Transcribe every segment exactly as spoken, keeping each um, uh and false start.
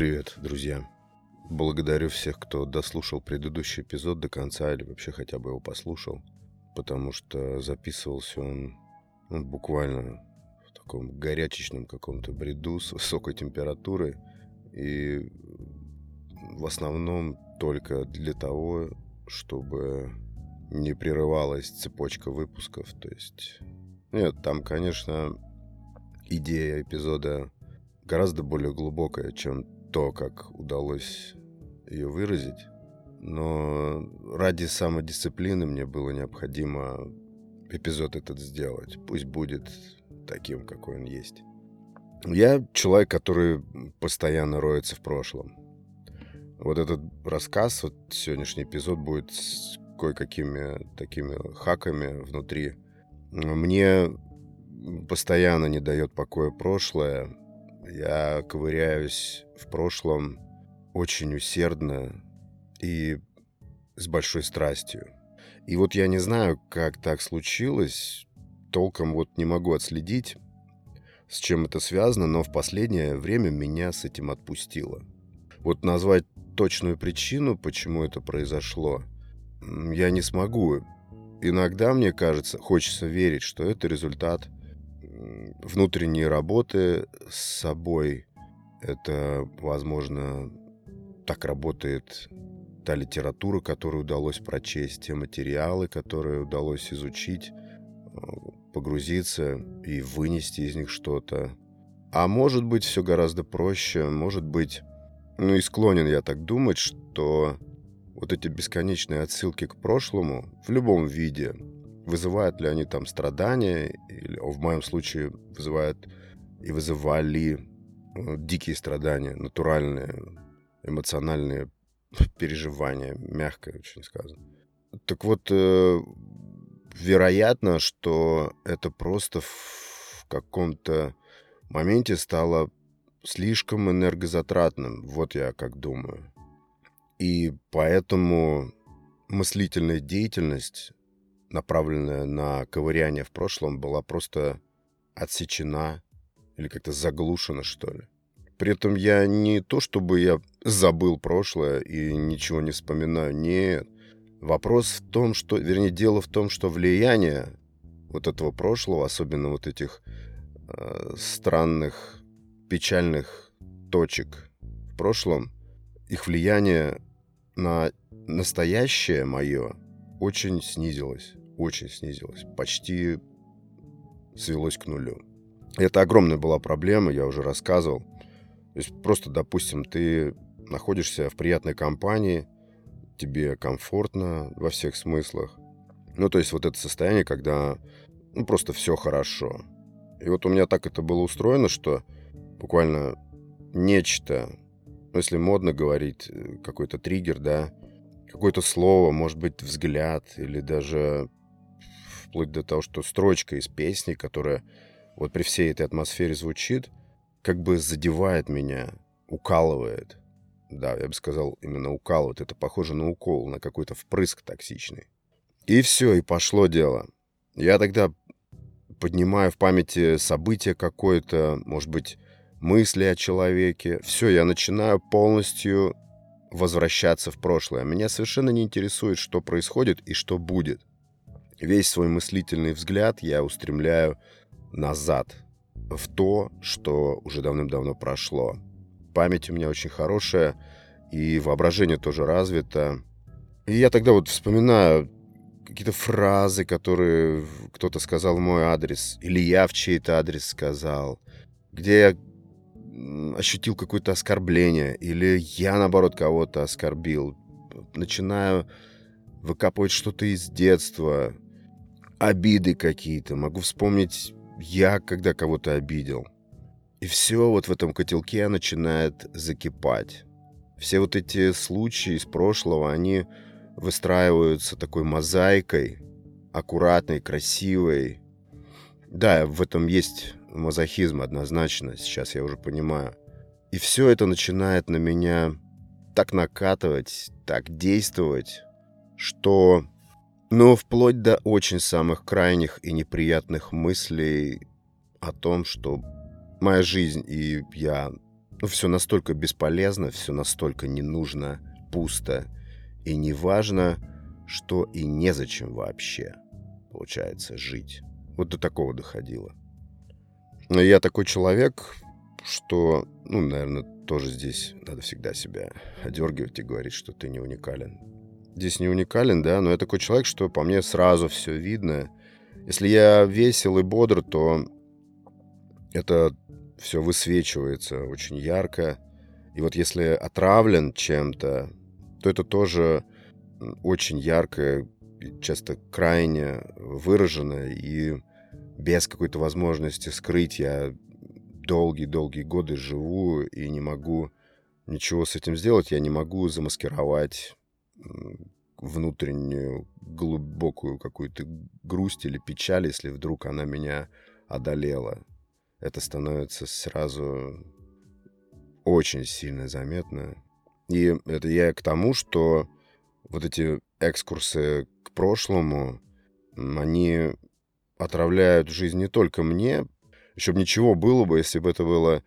Привет, друзья. Благодарю всех, кто дослушал предыдущий эпизод до конца или вообще хотя бы его послушал, потому что записывался он, он буквально в таком горячечном каком-то бреду с высокой температурой и в основном только для того, чтобы не прерывалась цепочка выпусков. То есть, нет, там, конечно, идея эпизода гораздо более глубокая, чем то, как удалось ее выразить. Но ради самодисциплины мне было необходимо эпизод этот сделать. Пусть будет таким, какой он есть. Я человек, который постоянно роется в прошлом. Вот этот рассказ, вот сегодняшний эпизод будет с кое-какими такими хаками внутри. Мне постоянно не дает покоя прошлое. Я ковыряюсь в прошлом очень усердно и с большой страстью. И вот я не знаю, как так случилось, толком вот не могу отследить, с чем это связано, но в последнее время меня с этим отпустило. Вот назвать точную причину, почему это произошло, я не смогу. Иногда, мне кажется, хочется верить, что это результат внутренней работы с собой. Это, возможно, так работает та литература, которую удалось прочесть, те материалы, которые удалось изучить, погрузиться и вынести из них что-то. А может быть, все гораздо проще, может быть, ну и склонен я так думать, что вот эти бесконечные отсылки к прошлому в любом виде, вызывают ли они там страдания, или, в моем случае вызывают и вызывали дикие страдания, натуральные, эмоциональные переживания, мягко очень сказано. Так вот, вероятно, что это просто в каком-то моменте стало слишком энергозатратным, вот я как думаю. И поэтому мыслительная деятельность, направленная на ковыряние в прошлом, была просто отсечена или как-то заглушена, что ли. При этом я не то, чтобы я забыл прошлое и ничего не вспоминаю. Нет. Вопрос в том, что... Вернее, дело в том, что влияние вот этого прошлого, особенно вот этих э, странных, печальных точек в прошлом, их влияние на настоящее мое очень снизилось. Очень снизилось. Почти свелось к нулю. Это огромная была проблема, я уже рассказывал. То есть просто, допустим, ты находишься в приятной компании, тебе комфортно во всех смыслах. Ну, то есть вот это состояние, когда ну, просто все хорошо. И вот у меня так это было устроено, что буквально нечто, ну, если модно говорить, какой-то триггер, да, какое-то слово, может быть, взгляд, или даже вплоть до того, что строчка из песни, которая вот при всей этой атмосфере звучит, как бы задевает меня, укалывает. Да, я бы сказал, именно укалывает. Это похоже на укол, на какой-то впрыск токсичный. И все, и пошло дело. Я тогда поднимаю в памяти событие какое-то, может быть, мысли о человеке. Все, я начинаю полностью возвращаться в прошлое. Меня совершенно не интересует, что происходит и что будет. Весь свой мыслительный взгляд я устремляю назад, в то, что уже давным-давно прошло. Память у меня очень хорошая, и воображение тоже развито. И я тогда вот вспоминаю какие-то фразы, которые кто-то сказал в мой адрес, или я в чей-то адрес сказал, где я ощутил какое-то оскорбление, или я, наоборот, кого-то оскорбил. Начинаю выкапывать что-то из детства, обиды какие-то. Могу вспомнить... Я когда кого-то обидел. И все вот в этом котелке начинает закипать. Все вот эти случаи из прошлого, они выстраиваются такой мозаикой, аккуратной, красивой. Да, в этом есть мазохизм однозначно, сейчас я уже понимаю. И все это начинает на меня так накатывать, так действовать, что... Но вплоть до очень самых крайних и неприятных мыслей о том, что моя жизнь и я Ну, все настолько бесполезно, все настолько не нужно, пусто и неважно, что и незачем вообще, получается, жить. Вот до такого доходило. Но я такой человек, что, ну, наверное, тоже здесь надо всегда себя одергивать и говорить, что ты не уникален. Здесь не уникален, да, но я такой человек, что по мне сразу все видно. Если я весел и бодр, то это все высвечивается очень ярко. И вот если отравлен чем-то, то это тоже очень ярко, часто крайне выражено и без какой-то возможности скрыть. Я долгие-долгие годы живу и не могу ничего с этим сделать. Я не могу замаскировать внутреннюю глубокую какую-то грусть или печаль, если вдруг она меня одолела. Это становится сразу очень сильно заметно. И это я к тому, что вот эти экскурсы к прошлому, они отравляют жизнь не только мне. Еще бы ничего было бы, если бы это было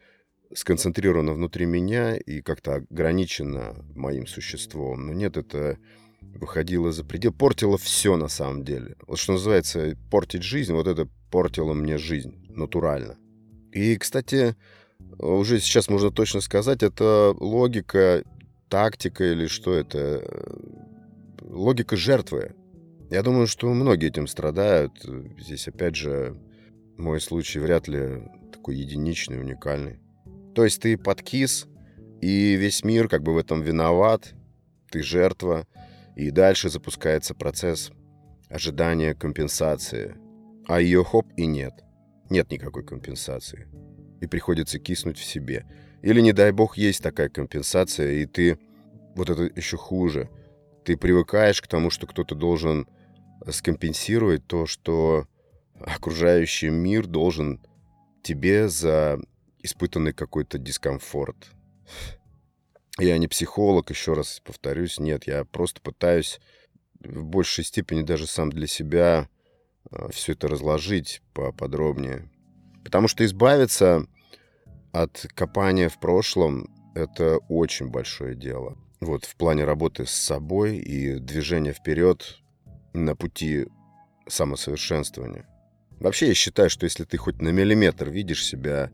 сконцентрировано внутри меня и как-то ограничено моим существом. Но нет, это выходило за предел. Портило все на самом деле. Вот что называется портить жизнь, вот это портило мне жизнь натурально. И, кстати, уже сейчас можно точно сказать, это логика, тактика или что это? Логика жертвы. Я думаю, что многие этим страдают. Здесь, опять же, мой случай вряд ли такой единичный, уникальный. То есть ты подкис, и весь мир как бы в этом виноват, ты жертва, и дальше запускается процесс ожидания компенсации. А ее хоп и нет. Нет никакой компенсации. И приходится киснуть в себе. Или, не дай бог, есть такая компенсация, и ты... Вот это еще хуже. Ты привыкаешь к тому, что кто-то должен скомпенсировать то, что окружающий мир должен тебе за испытанный какой-то дискомфорт. Я не психолог, еще раз повторюсь, нет, я просто пытаюсь в большей степени даже сам для себя все это разложить поподробнее. Потому что избавиться от копания в прошлом — это очень большое дело. Вот в плане работы с собой и движения вперед на пути самосовершенствования. Вообще я считаю, что если ты хоть на миллиметр видишь себя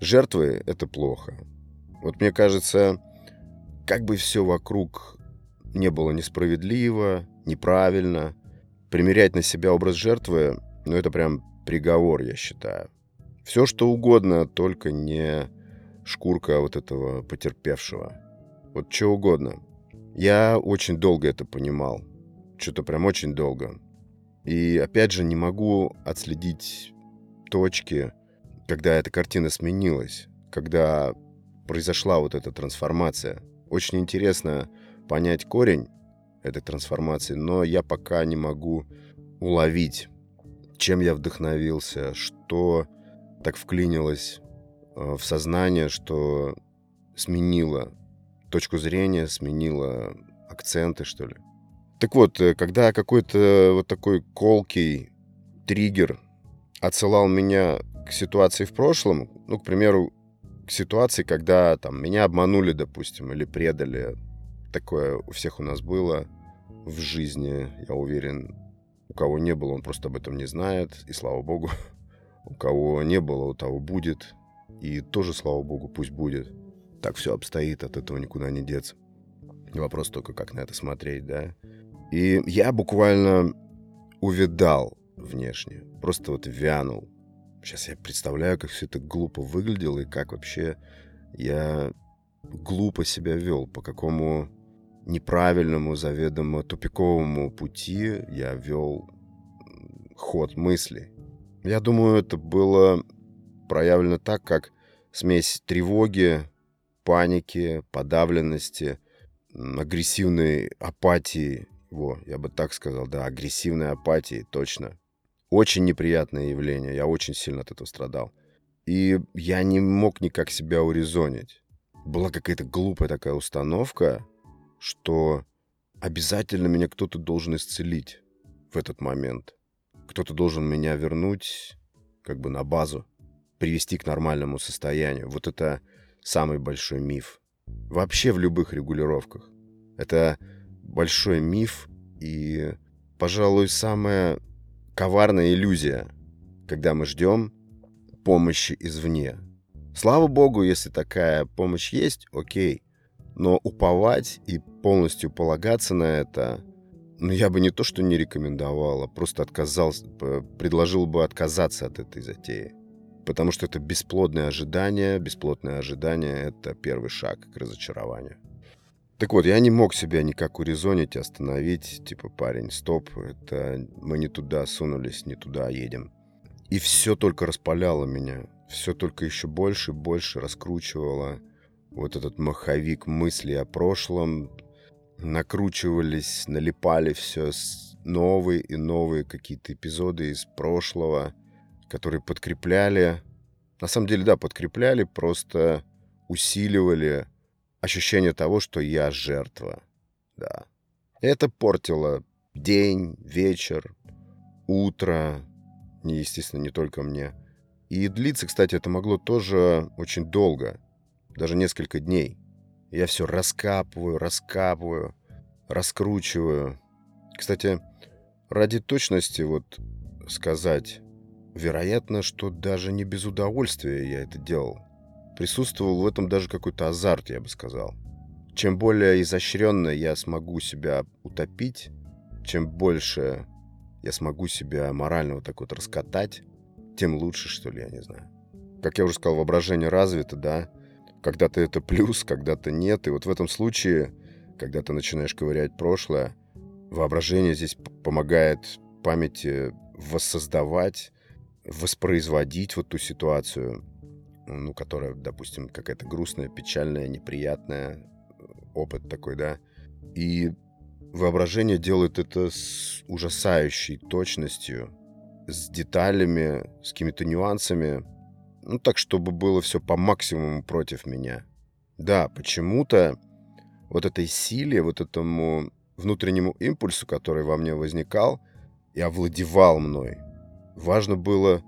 жертвой, это плохо. Вот мне кажется, как бы все вокруг не было несправедливо, неправильно, примерять на себя образ жертвы, ну это прям приговор, я считаю. Все что угодно, только не шкурка вот этого потерпевшего. Вот что угодно. Я очень долго это понимал. Что-то прям очень долго. И опять же не могу отследить точки, когда эта картина сменилась, когда произошла вот эта трансформация. Очень интересно понять корень этой трансформации, но я пока не могу уловить, чем я вдохновился, что так вклинилось в сознание, что сменило точку зрения, сменило акценты, что ли. Так вот, когда какой-то вот такой колкий триггер отсылал меня к ситуации в прошлом, ну, к примеру, к ситуации, когда там меня обманули, допустим, или предали. Такое у всех у нас было в жизни, я уверен. У кого не было, он просто об этом не знает, и слава богу. У кого не было, у того будет, и тоже, слава богу, пусть будет. Так все обстоит, от этого никуда не деться. Вопрос только, как на это смотреть, да? И я буквально увядал внешне, просто вот вянул. Сейчас я представляю, как все это глупо выглядело, и как вообще я глупо себя вел, по какому неправильному, заведомо тупиковому пути я вел ход мыслей. Я думаю, это было проявлено так, как смесь тревоги, паники, подавленности, агрессивной апатии. Во, я бы так сказал, да, агрессивной апатии, точно. Очень неприятное явление, я очень сильно от этого страдал. И я не мог никак себя урезонить. Была какая-то глупая такая установка, что обязательно меня кто-то должен исцелить в этот момент. Кто-то должен меня вернуть как бы на базу, привести к нормальному состоянию. Вот это самый большой миф. Вообще в любых регулировках. Это большой миф и, пожалуй, самая коварная иллюзия, когда мы ждем помощи извне. Слава богу, если такая помощь есть, окей. Но уповать и полностью полагаться на это, ну, я бы не то что не рекомендовал, а просто отказался, предложил бы отказаться от этой затеи. Потому что это бесплодное ожидание. Бесплодное ожидание – это первый шаг к разочарованию. Так вот, я не мог себя никак урезонить, остановить. Типа, парень, стоп, это мы не туда сунулись, не туда едем. И все только распаляло меня. Все только еще больше и больше раскручивало. Вот этот маховик мыслей о прошлом. Накручивались, налипали все новые и новые какие-то эпизоды из прошлого, которые подкрепляли, на самом деле, да, подкрепляли, просто усиливали ощущение того, что я жертва, да. Это портило день, вечер, утро, естественно, не только мне. И длиться, кстати, это могло тоже очень долго, даже несколько дней. Я все раскапываю, раскапываю, раскручиваю. Кстати, ради точности вот сказать... Вероятно, что даже не без удовольствия я это делал. Присутствовал в этом даже какой-то азарт, я бы сказал. Чем более изощренно я смогу себя утопить, чем больше я смогу себя морально вот так вот раскатать, тем лучше, что ли, я не знаю. Как я уже сказал, воображение развито, да? Когда-то это плюс, когда-то нет. И вот в этом случае, когда ты начинаешь ковырять прошлое, воображение здесь помогает памяти воссоздавать, воспроизводить вот ту ситуацию, ну, которая, допустим, какая-то грустная, печальная, неприятная, опыт такой, да, и воображение делает это с ужасающей точностью, с деталями, с какими-то нюансами, ну, так, чтобы было все по максимуму против меня. Да, почему-то вот этой силе, вот этому внутреннему импульсу, который во мне возникал и овладевал мной, важно было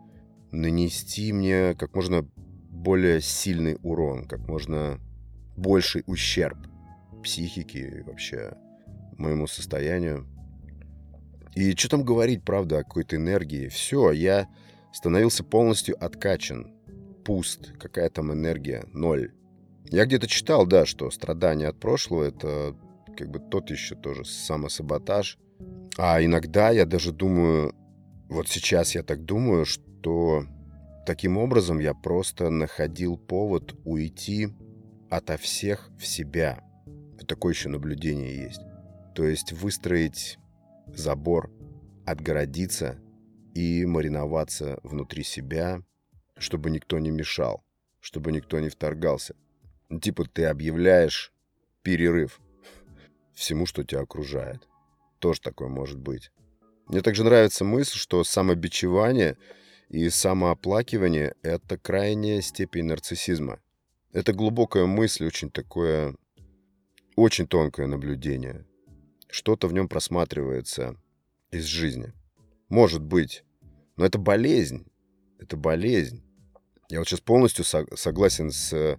нанести мне как можно более сильный урон, как можно больший ущерб психике и вообще моему состоянию. И что там говорить, правда, о какой-то энергии? Все, я становился полностью откачан, пуст, какая там энергия, ноль. Я где-то читал, да, что страдания от прошлого — это как бы тот еще тоже самосаботаж. А иногда я даже думаю... Вот сейчас я так думаю, что таким образом я просто находил повод уйти ото всех в себя. Вот такое еще наблюдение есть. То есть выстроить забор, отгородиться и мариноваться внутри себя, чтобы никто не мешал, чтобы никто не вторгался. Типа ты объявляешь перерыв всему, что тебя окружает. Тоже такое может быть. Мне также нравится мысль, что самобичевание и самооплакивание — это крайняя степень нарциссизма. Это глубокая мысль, очень такое, очень тонкое наблюдение. Что-то в нем просматривается из жизни. Может быть, но это болезнь. Это болезнь. Я вот сейчас полностью согласен с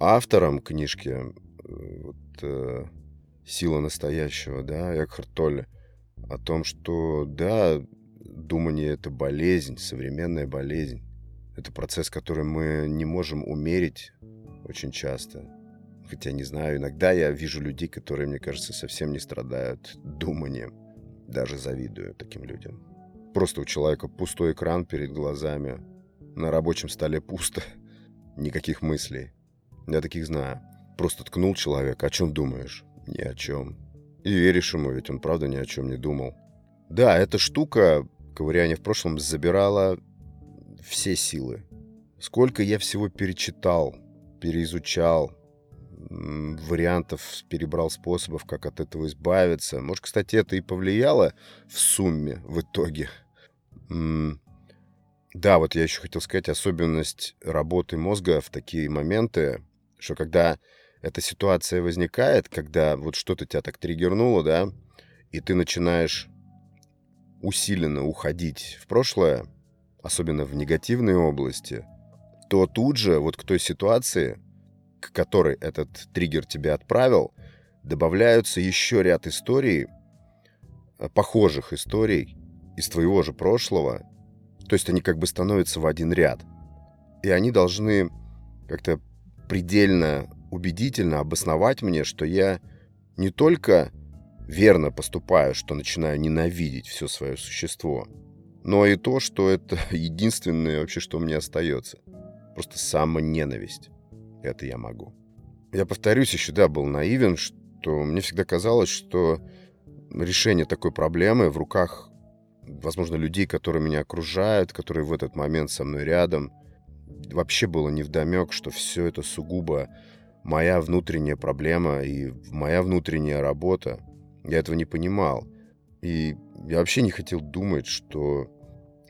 автором книжки вот, «Сила настоящего», да, Экхарт Толле. О том, что, да, думание — это болезнь, современная болезнь. Это процесс, который мы не можем умерить очень часто. Хотя, не знаю, иногда я вижу людей, которые, мне кажется, совсем не страдают думанием. Даже завидую таким людям. Просто у человека пустой экран перед глазами. На рабочем столе пусто. Никаких мыслей. Я таких знаю. Просто ткнул человека. О чем думаешь? Ни о чем. И веришь ему, ведь он правда ни о чем не думал. Да, эта штука, ковыряние в прошлом, забирала все силы. Сколько я всего перечитал, переизучал, вариантов перебрал, способов, как от этого избавиться. Может, кстати, это и повлияло в сумме, в итоге. Да, вот я еще хотел сказать, особенность работы мозга в такие моменты, что когда... эта ситуация возникает, когда вот что-то тебя так триггернуло, да, и ты начинаешь усиленно уходить в прошлое, особенно в негативные области, то тут же вот к той ситуации к которой этот триггер тебя отправил, добавляются еще ряд историй, похожих историй из твоего же прошлого. То есть они как бы становятся в один ряд. И они должны как-то предельно убедительно обосновать мне, что я не только верно поступаю, что начинаю ненавидеть все свое существо, но и то, что это единственное вообще, что мне остается. Просто самоненависть. Это я могу. Я повторюсь, еще, да, был наивен, что мне всегда казалось, что решение такой проблемы в руках, возможно, людей, которые меня окружают, которые в этот момент со мной рядом. Вообще было невдомек, что все это сугубо моя внутренняя проблема и моя внутренняя работа. Я этого не понимал. И я вообще не хотел думать, что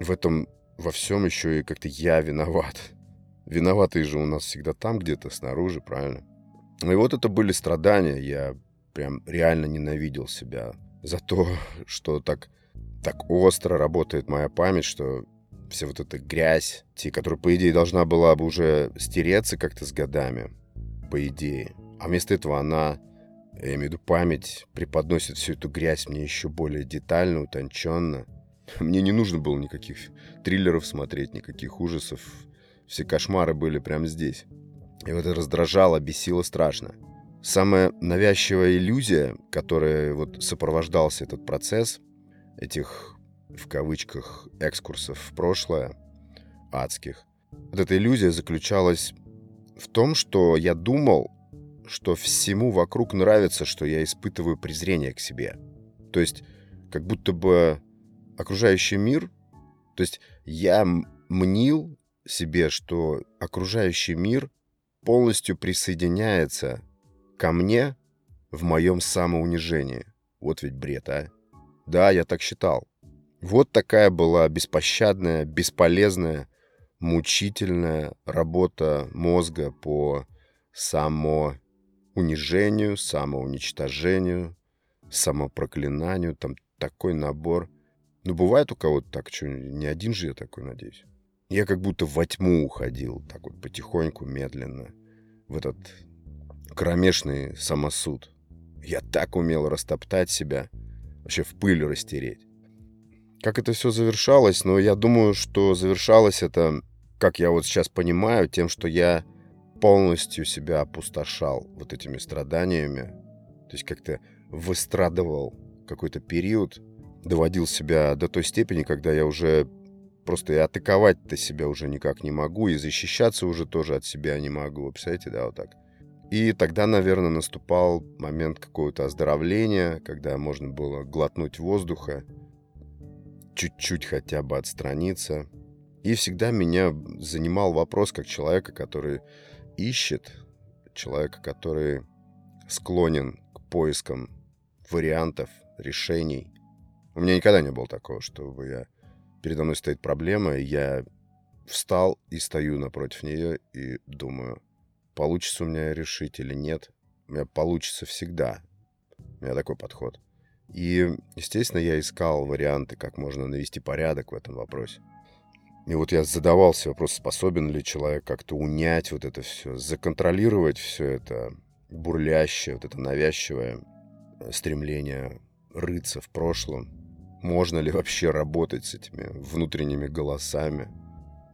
в этом во всем еще и как-то я виноват. Виноваты же у нас всегда там где-то, снаружи, правильно? И вот это были страдания. Я прям реально ненавидел себя за то, что так, так остро работает моя память, что вся вот эта грязь, которая, по идее, должна была бы уже стереться как-то с годами, по идее. А вместо этого она, я имею в виду память, преподносит всю эту грязь мне еще более детально, утонченно. Мне не нужно было никаких триллеров смотреть, никаких ужасов. Все кошмары были прямо здесь. И вот это раздражало, бесило страшно. Самая навязчивая иллюзия, которой вот сопровождался этот процесс, этих, в кавычках, экскурсов в прошлое, адских, вот эта иллюзия заключалась в том, что я думал, что всему вокруг нравится, что я испытываю презрение к себе. То есть, как будто бы окружающий мир... То есть, я мнил себе, что окружающий мир полностью присоединяется ко мне в моем самоунижении. Вот ведь бред, а? Да, я так считал. Вот такая была беспощадная, бесполезная, мучительная работа мозга по самоунижению, унижению, самоуничтожению, самопроклинанию, там такой набор. Ну, бывает у кого-то так, что не один же я такой, надеюсь. Я как будто во тьму уходил, так вот потихоньку, медленно, в этот кромешный самосуд. Я так умел растоптать себя, вообще в пыль растереть. Как это все завершалось? Ну, я думаю, что завершалось это, как я вот сейчас понимаю, тем, что я полностью себя опустошал вот этими страданиями. То есть как-то выстрадывал какой-то период, доводил себя до той степени, когда я уже просто и атаковать-то себя уже никак не могу, и защищаться уже тоже от себя не могу. Вы представляете, да, вот так. И тогда, наверное, наступал момент какого-то оздоровления, когда можно было глотнуть воздуха, чуть-чуть хотя бы отстраниться. И всегда меня занимал вопрос как человека, который ищет, человека, который склонен к поискам вариантов, решений. У меня никогда не было такого, чтобы я... передо мной стоит проблема, и я встал и стою напротив нее и думаю, получится у меня решить или нет. У меня получится всегда. У меня такой подход. И, естественно, я искал варианты, как можно навести порядок в этом вопросе. И вот я задавался вопросом, способен ли человек как-то унять вот это все, законтролировать все это бурлящее, вот это навязчивое стремление рыться в прошлом. Можно ли вообще работать с этими внутренними голосами?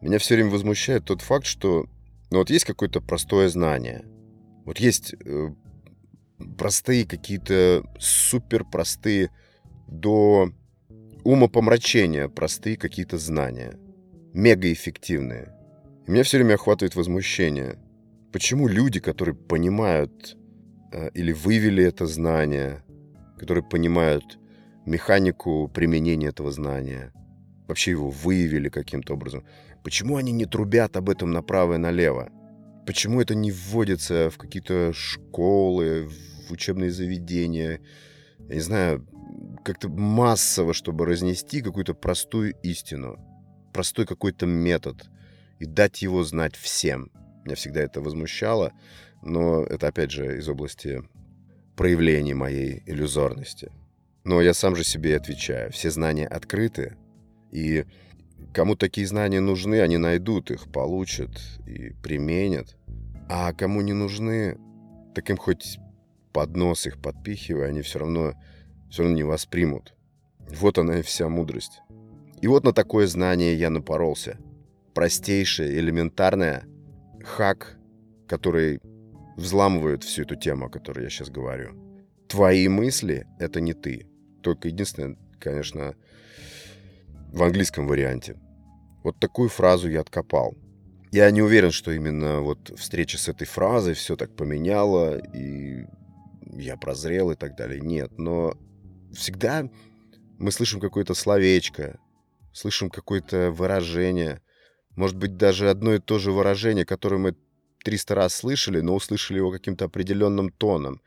Меня все время возмущает тот факт, что ну, вот есть какое-то простое знание. Вот есть э, простые какие-то суперпростые до умопомрачения простые какие-то знания. Мегаэффективные. И меня все время охватывает возмущение. Почему люди, которые понимают э, или вывели это знание, которые понимают механику применения этого знания, вообще его выявили каким-то образом, почему они не трубят об этом направо и налево? Почему это не вводится в какие-то школы, в учебные заведения? Я не знаю, как-то массово, чтобы разнести какую-то простую истину, простой какой-то метод и дать его знать всем. Меня всегда это возмущало, но это, опять же, из области проявления моей иллюзорности. Но я сам же себе и отвечаю. Все знания открыты, и кому такие знания нужны, они найдут их, получат и применят. А кому не нужны, так им хоть под нос их подпихивай, они все равно, все равно не воспримут. Вот она и вся мудрость. И вот на такое знание я напоролся. Простейшее, элементарное. Хак, который взламывает всю эту тему, о которой я сейчас говорю. Твои мысли — это не ты. Только единственное, конечно, в английском варианте. Вот такую фразу я откопал. Я не уверен, что именно вот встреча с этой фразой все так поменяла, и я прозрел и так далее. Нет, но всегда мы слышим какое-то словечко, слышим какое-то выражение. Может быть, даже одно и то же выражение, которое мы триста раз слышали, но услышали его каким-то определенным тоном.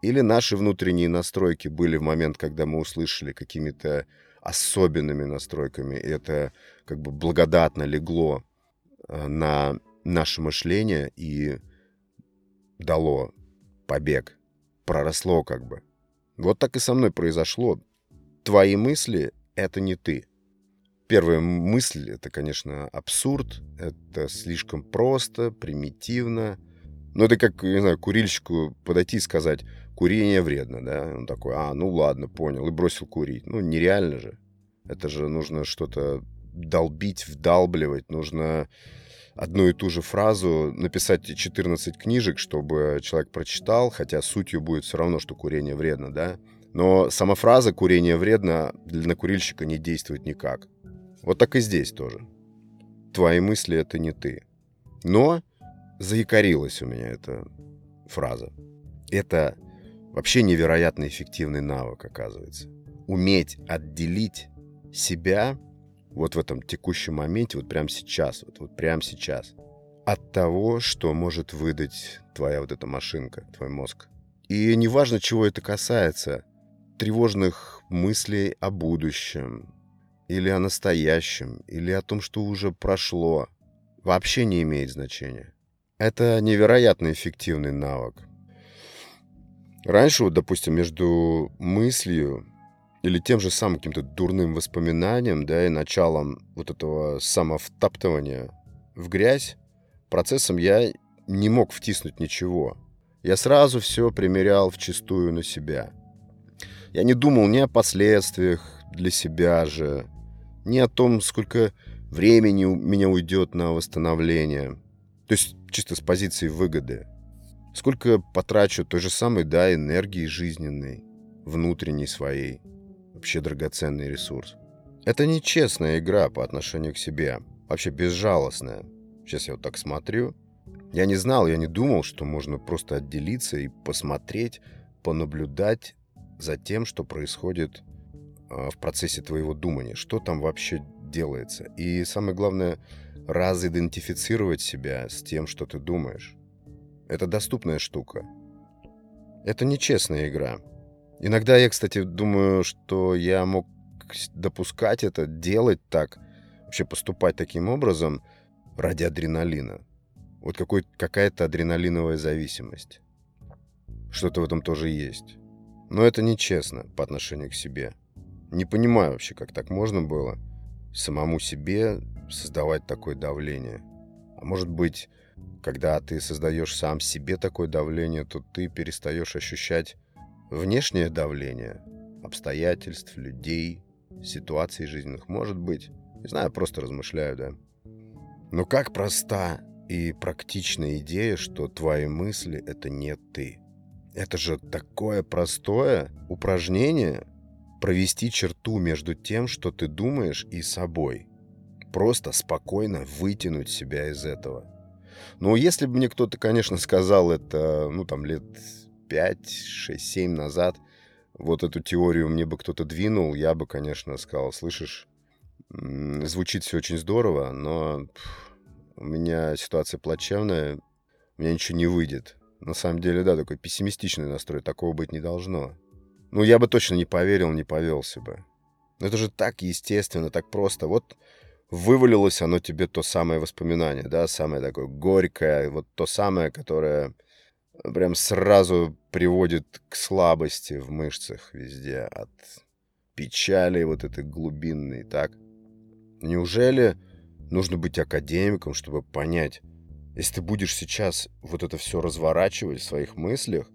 Или наши внутренние настройки были в момент, когда мы услышали какими-то особенными настройками. И это как бы благодатно легло на наше мышление и дало побег, проросло как бы. Вот так и со мной произошло. Твои мысли — это не ты. Первая мысль — это, конечно, абсурд, это слишком просто, примитивно. Ну, это как, не знаю, курильщику подойти и сказать, курение вредно, да? Он такой, а, ну ладно, понял, и бросил курить. Ну, нереально же. Это же нужно что-то долбить, вдалбливать, нужно одну и ту же фразу написать четырнадцать книжек, чтобы человек прочитал, хотя сутью будет все равно, что курение вредно, да? Но сама фраза «курение вредно» для курильщика не действует никак. Вот так и здесь тоже. Твои мысли — это не ты. Но заякорилась у меня эта фраза. Это вообще невероятно эффективный навык, оказывается. Уметь отделить себя вот в этом текущем моменте, вот прямо сейчас, вот, вот прямо сейчас, от того, что может выдать твоя вот эта машинка, твой мозг. И неважно, чего это касается, тревожных мыслей о будущем, или о настоящем, или о том, что уже прошло, вообще не имеет значения. Это невероятно эффективный навык. Раньше, вот, допустим, между мыслью или тем же самым каким-то дурным воспоминанием, да, и началом вот этого самовтаптывания в грязь, процессом я не мог втиснуть ничего. Я сразу все примерял вчистую на себя. Я не думал ни о последствиях для себя же, ни о том, сколько времени у меня уйдет на восстановление. То есть чисто с позиции выгоды. Сколько потрачу той же самой, да, энергии жизненной, внутренней своей. Вообще драгоценный ресурс. Это нечестная игра по отношению к себе. Вообще безжалостная. Сейчас я вот так смотрю. Я не знал, я не думал, что можно просто отделиться и посмотреть, понаблюдать за тем, что происходит в процессе твоего думания. Что там вообще делается. И самое главное, разидентифицировать себя с тем, что ты думаешь. Это доступная штука. Это нечестная игра. Иногда я, кстати, думаю, что я мог допускать это, делать так, вообще поступать таким образом ради адреналина. Вот какой, какая-то адреналиновая зависимость. Что-то в этом тоже есть. Но это нечестно по отношению к себе. Не понимаю вообще, как так можно было самому себе создавать такое давление. А может быть, когда ты создаешь сам себе такое давление, то ты перестаешь ощущать внешнее давление обстоятельств, людей, ситуаций жизненных. Может быть, не знаю, просто размышляю, да. Но как проста и практичная идея, что твои мысли — это не ты. Это же такое простое упражнение провести черту между тем, что ты думаешь, и собой. Просто спокойно вытянуть себя из этого. Ну, если бы мне кто-то, конечно, сказал это, ну, там, лет пять, шесть, семь назад, вот эту теорию мне бы кто-то двинул, я бы, конечно, сказал, слышишь, звучит все очень здорово, но у меня ситуация плачевная, у меня ничего не выйдет. На самом деле, да, такой пессимистичный настрой, такого быть не должно. Ну, я бы точно не поверил, не повелся бы. Но это же так естественно, так просто. Вот вывалилось оно тебе то самое воспоминание, да, самое такое горькое, вот то самое, которое прям сразу приводит к слабости в мышцах везде, от печали вот этой глубинной, так? Неужели нужно быть академиком, чтобы понять, Если ты будешь сейчас вот это все разворачивать в своих мыслях,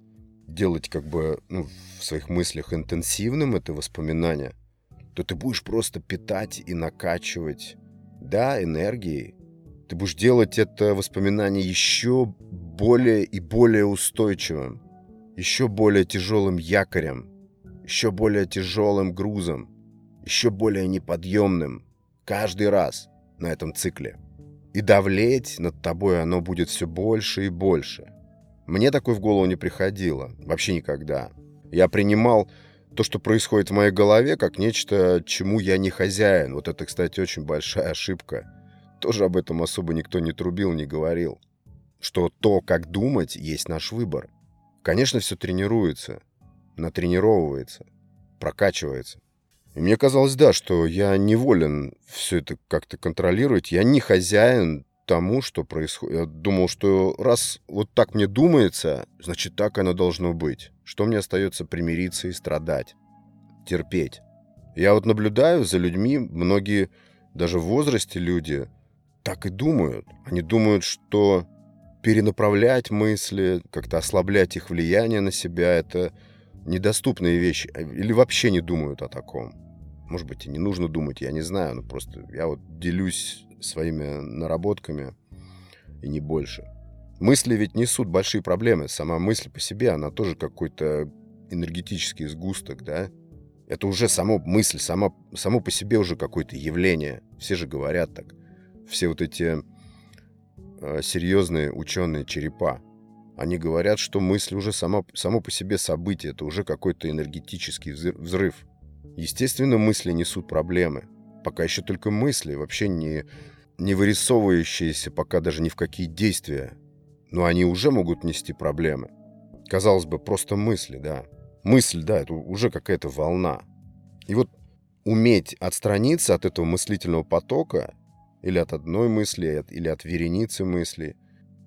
делать как бы ну, в своих мыслях интенсивным это воспоминание, то ты будешь просто питать и накачивать, да, энергией. Ты будешь делать это воспоминание еще более и более устойчивым, еще более тяжелым якорем, еще более тяжелым грузом, еще более неподъемным каждый раз на этом цикле. И давлеть над тобой оно будет все больше и больше. Мне такое в голову не приходило. Вообще никогда. Я принимал то, что происходит в моей голове, как нечто, чему я не хозяин. Вот это, кстати, очень большая ошибка. Тоже об этом особо никто не трубил, не говорил. Что то, как думать, есть наш выбор. Конечно, все тренируется, натренировывается, прокачивается. И мне казалось, да, что я не волен все это как-то контролировать. Я не хозяин тому, что происходит. Я думал, что раз вот так мне думается, значит, так оно должно быть. Что мне остается примириться и страдать, терпеть. Я вот наблюдаю за людьми, многие, даже в возрасте люди, так и думают. Они думают, что перенаправлять мысли, как-то ослаблять их влияние на себя – это недоступные вещи. Или вообще не думают о таком. Может быть, и не нужно думать, я не знаю. Но просто я вот делюсь своими наработками и не больше. Мысли ведь несут большие проблемы. Сама мысль по себе, она тоже какой-то энергетический сгусток, да? Это уже сама мысль, сама, само по себе уже какое-то явление. Все же говорят так. Все вот эти э, серьезные ученые черепа, они говорят, что мысль уже сама, само по себе событие. Это уже какой-то энергетический взрыв. Естественно, мысли несут проблемы. Пока еще только мысли, вообще не, не вырисовывающиеся пока даже ни в какие действия. Но они уже могут нести проблемы. Казалось бы, просто мысли, да. Мысль, да, это уже какая-то волна. И вот уметь отстраниться от этого мыслительного потока или от одной мысли, или от вереницы мыслей,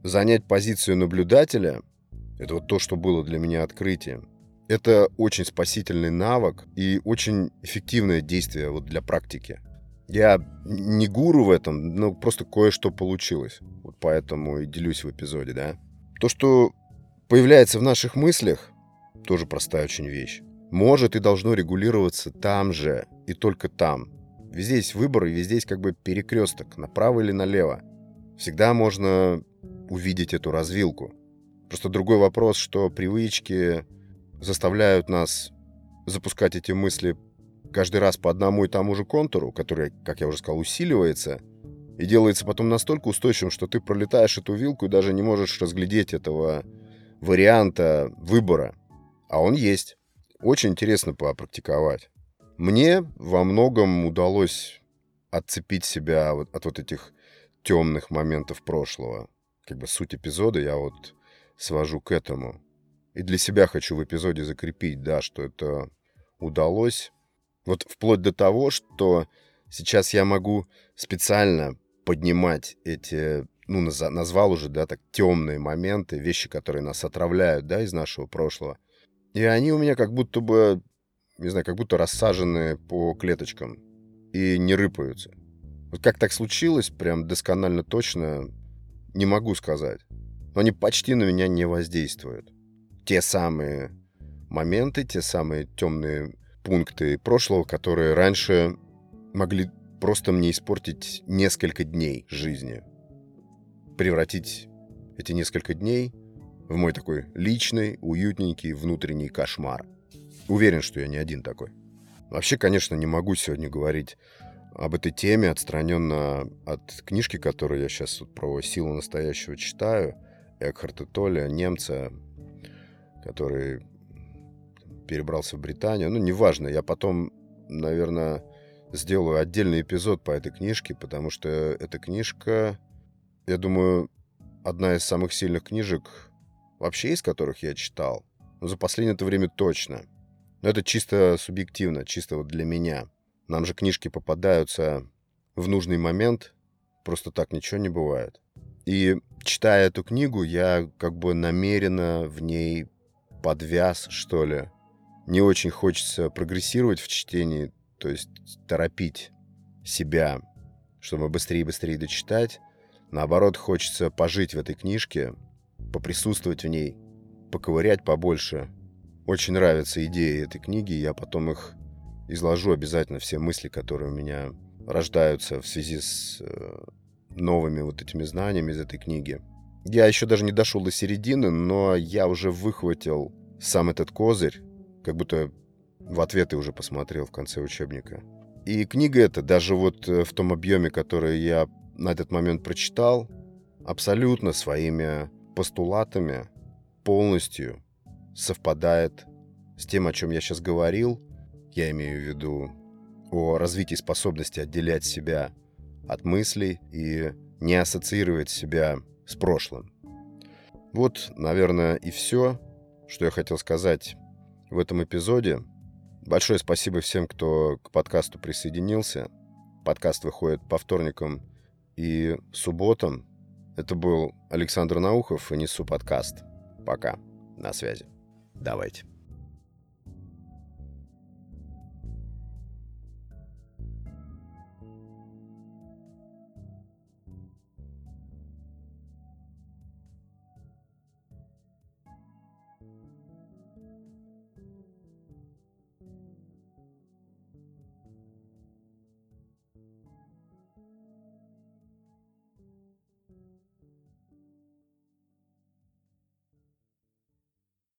занять позицию наблюдателя – это вот то, что было для меня открытием. Это очень спасительный навык и очень эффективное действие вот для практики. Я не гуру в этом, но просто кое-что получилось. Вот поэтому и делюсь в эпизоде, да. То, что появляется в наших мыслях, тоже простая очень вещь, может и должно регулироваться там же и только там. Везде есть выбор и везде есть как бы перекресток, направо или налево. Всегда можно увидеть эту развилку. Просто другой вопрос, что привычки заставляют нас запускать эти мысли каждый раз по одному и тому же контуру, который, как я уже сказал, усиливается и делается потом настолько устойчивым, что ты пролетаешь эту вилку и даже не можешь разглядеть этого варианта выбора. А он есть. Очень интересно попрактиковать. Мне во многом удалось отцепить себя от вот этих темных моментов прошлого. Как бы суть эпизода я вот свожу к этому. И для себя хочу в эпизоде закрепить, да, что это удалось. Вот вплоть до того, что сейчас я могу специально поднимать эти, ну, назвал уже, да, так, темные моменты, вещи, которые нас отравляют, да, из нашего прошлого. И они у меня как будто бы, не знаю, как будто рассажены по клеточкам и не рыпаются. Вот как так случилось, прям досконально точно, не могу сказать. Но они почти на меня не воздействуют. Те самые моменты, те самые темные пункты прошлого, которые раньше могли просто мне испортить несколько дней жизни. Превратить эти несколько дней в мой такой личный, уютненький внутренний кошмар. Уверен, что я не один такой. Вообще, конечно, не могу сегодня говорить об этой теме отстраненно от книжки, которую я сейчас вот про «Силу настоящего» читаю, Экхарта Толле, немца, который перебрался в Британию. Ну, неважно, я потом, наверное, сделаю отдельный эпизод по этой книжке, потому что эта книжка, я думаю, одна из самых сильных книжек, вообще из которых я читал, ну, за последнее это время точно. Но это чисто субъективно, чисто вот для меня. Нам же книжки попадаются в нужный момент, просто так ничего не бывает. И читая эту книгу, я как бы намеренно в ней подвяз, что ли. Не очень хочется прогрессировать в чтении, то есть торопить себя, чтобы быстрее-быстрее дочитать. Наоборот, хочется пожить в этой книжке, поприсутствовать в ней, поковырять побольше. Очень нравятся идеи этой книги, я потом их изложу обязательно, все мысли, которые у меня рождаются в связи с новыми вот этими знаниями из этой книги. Я еще даже не дошел до середины, но я уже выхватил сам этот козырь, как будто в ответы уже посмотрел в конце учебника. И книга эта, даже вот в том объеме, который я на этот момент прочитал, абсолютно своими постулатами полностью совпадает с тем, о чем я сейчас говорил. Я имею в виду о развитии способности отделять себя от мыслей и не ассоциировать себя с прошлым. Вот, наверное, и все, что я хотел сказать в этом эпизоде. Большое спасибо всем, кто к подкасту присоединился. Подкаст выходит по вторникам и субботам. Это был Александр Наухов и Несу подкаст. Пока. На связи. Давайте.